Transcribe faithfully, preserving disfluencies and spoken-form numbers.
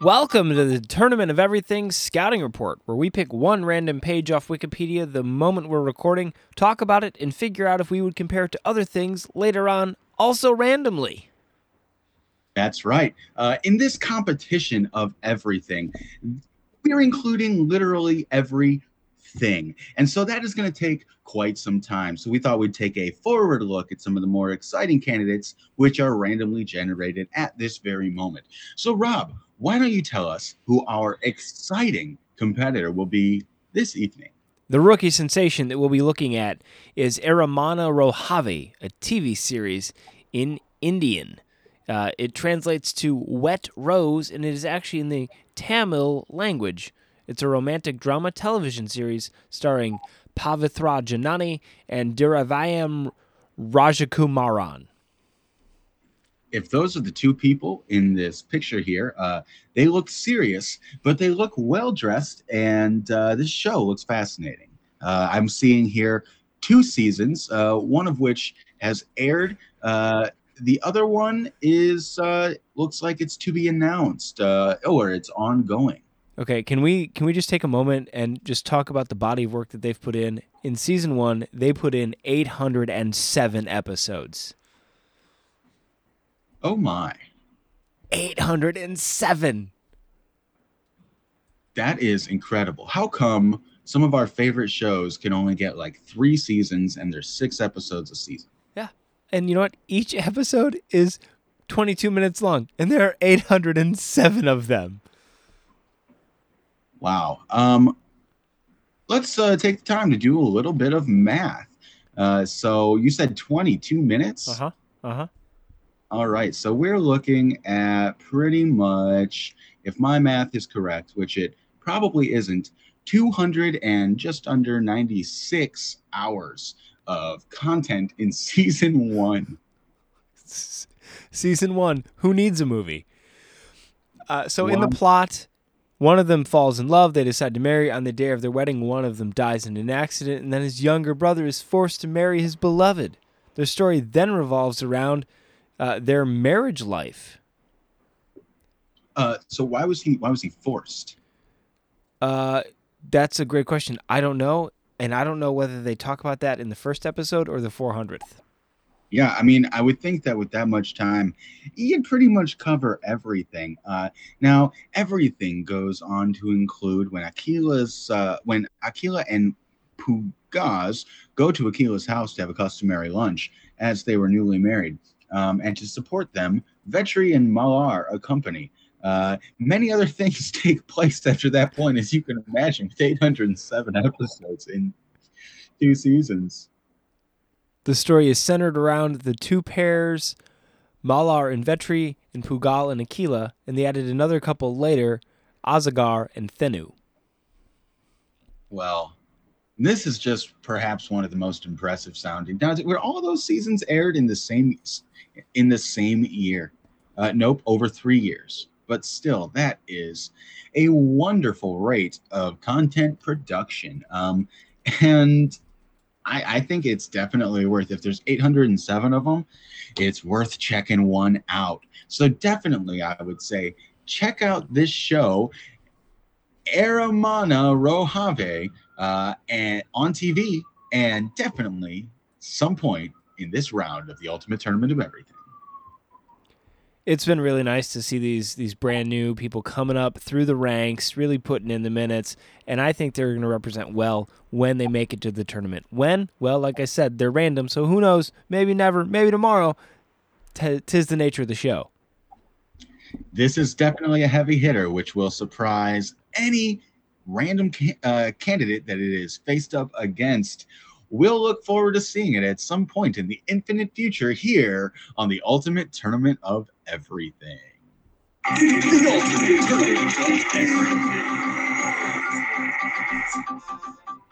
Welcome to the Tournament of Everything Scouting Report, where we pick one random page off Wikipedia the moment we're recording, talk about it, and figure out if we would compare it to other things later on, also randomly. That's right. Uh, in this competition of everything, we're including literally every thing. And so that is going to take quite some time. So we thought we'd take a forward look at some of the more exciting candidates, which are randomly generated at this very moment. So Rob, why don't you tell us who our exciting competitor will be this evening? The rookie sensation that we'll be looking at is Eeramana Rojave, a T V series in Indian. Uh, it translates to wet rose, and it is actually in the Tamil language. It's a romantic drama television series starring Pavithra Janani and Dhiravayam Rajakumaran. If those are the two people in this picture here, uh, they look serious, but they look well-dressed, and uh, this show looks fascinating. Uh, I'm seeing here two seasons, uh, one of which has aired. Uh, the other one is uh, looks like it's to be announced, uh, or it's ongoing. Okay, can we can we just take a moment and just talk about the body of work that they've put in? In season one, they put in eight hundred seven episodes. Oh my. eight hundred seven. That is incredible. How come some of our favorite shows can only get like three seasons and there's six episodes a season? Yeah. And you know what? Each episode is twenty-two minutes long, and there are eight hundred seven of them. Wow. Um, let's uh, take the time to do a little bit of math. Uh, so you said twenty-two minutes? Uh-huh. Uh-huh. All right. So we're looking at pretty much, if my math is correct, which it probably isn't, two hundred and just under ninety-six hours of content in season one. S- season one. Who needs a movie? Uh, so one. In the plot... One of them falls in love, they decide to marry. On the day of their wedding, one of them dies in an accident, and then his younger brother is forced to marry his beloved. Their story then revolves around uh, their marriage life. Uh, so why was he why was he forced? Uh, that's a great question. I don't know, and I don't know whether they talk about that in the first episode or the four hundredth. Yeah, I mean, I would think that with that much time, you pretty much cover everything. Uh, now, everything goes on to include when Akhila's, uh, when Akhila and Pugazh go to Akhila's house to have a customary lunch, as they were newly married, um, and to support them, Vetri and Malar accompany. Uh, many other things take place after that point, as you can imagine, with eight hundred seven episodes in two seasons. The story is centered around the two pairs, Malar and Vetri, and Pugazh and Akhila, and they added another couple later, Azagar and Thinu. Well, this is just perhaps one of the most impressive sounding. Now, were all those seasons aired in the same in the same year? Uh, nope, over three years. But still, that is a wonderful rate of content production, um, and. I, I think it's definitely worth, if there's eight hundred seven of them, it's worth checking one out. So definitely, I would say, check out this show, Eeramana Rojave, uh, and on T V, and definitely some point in this round of the Ultimate Tournament of Everything. It's been really nice to see these these brand new people coming up through the ranks, really putting in the minutes, and I think they're going to represent well when they make it to the tournament. When? Well, like I said, they're random, so who knows? Maybe never, maybe tomorrow. T- tis the nature of the show. This is definitely a heavy hitter, which will surprise any random ca- uh, candidate that it is faced up against. We'll look forward to seeing it at some point in the infinite future here on the Ultimate Tournament of Everything. The Ultimate Tournament of Everything.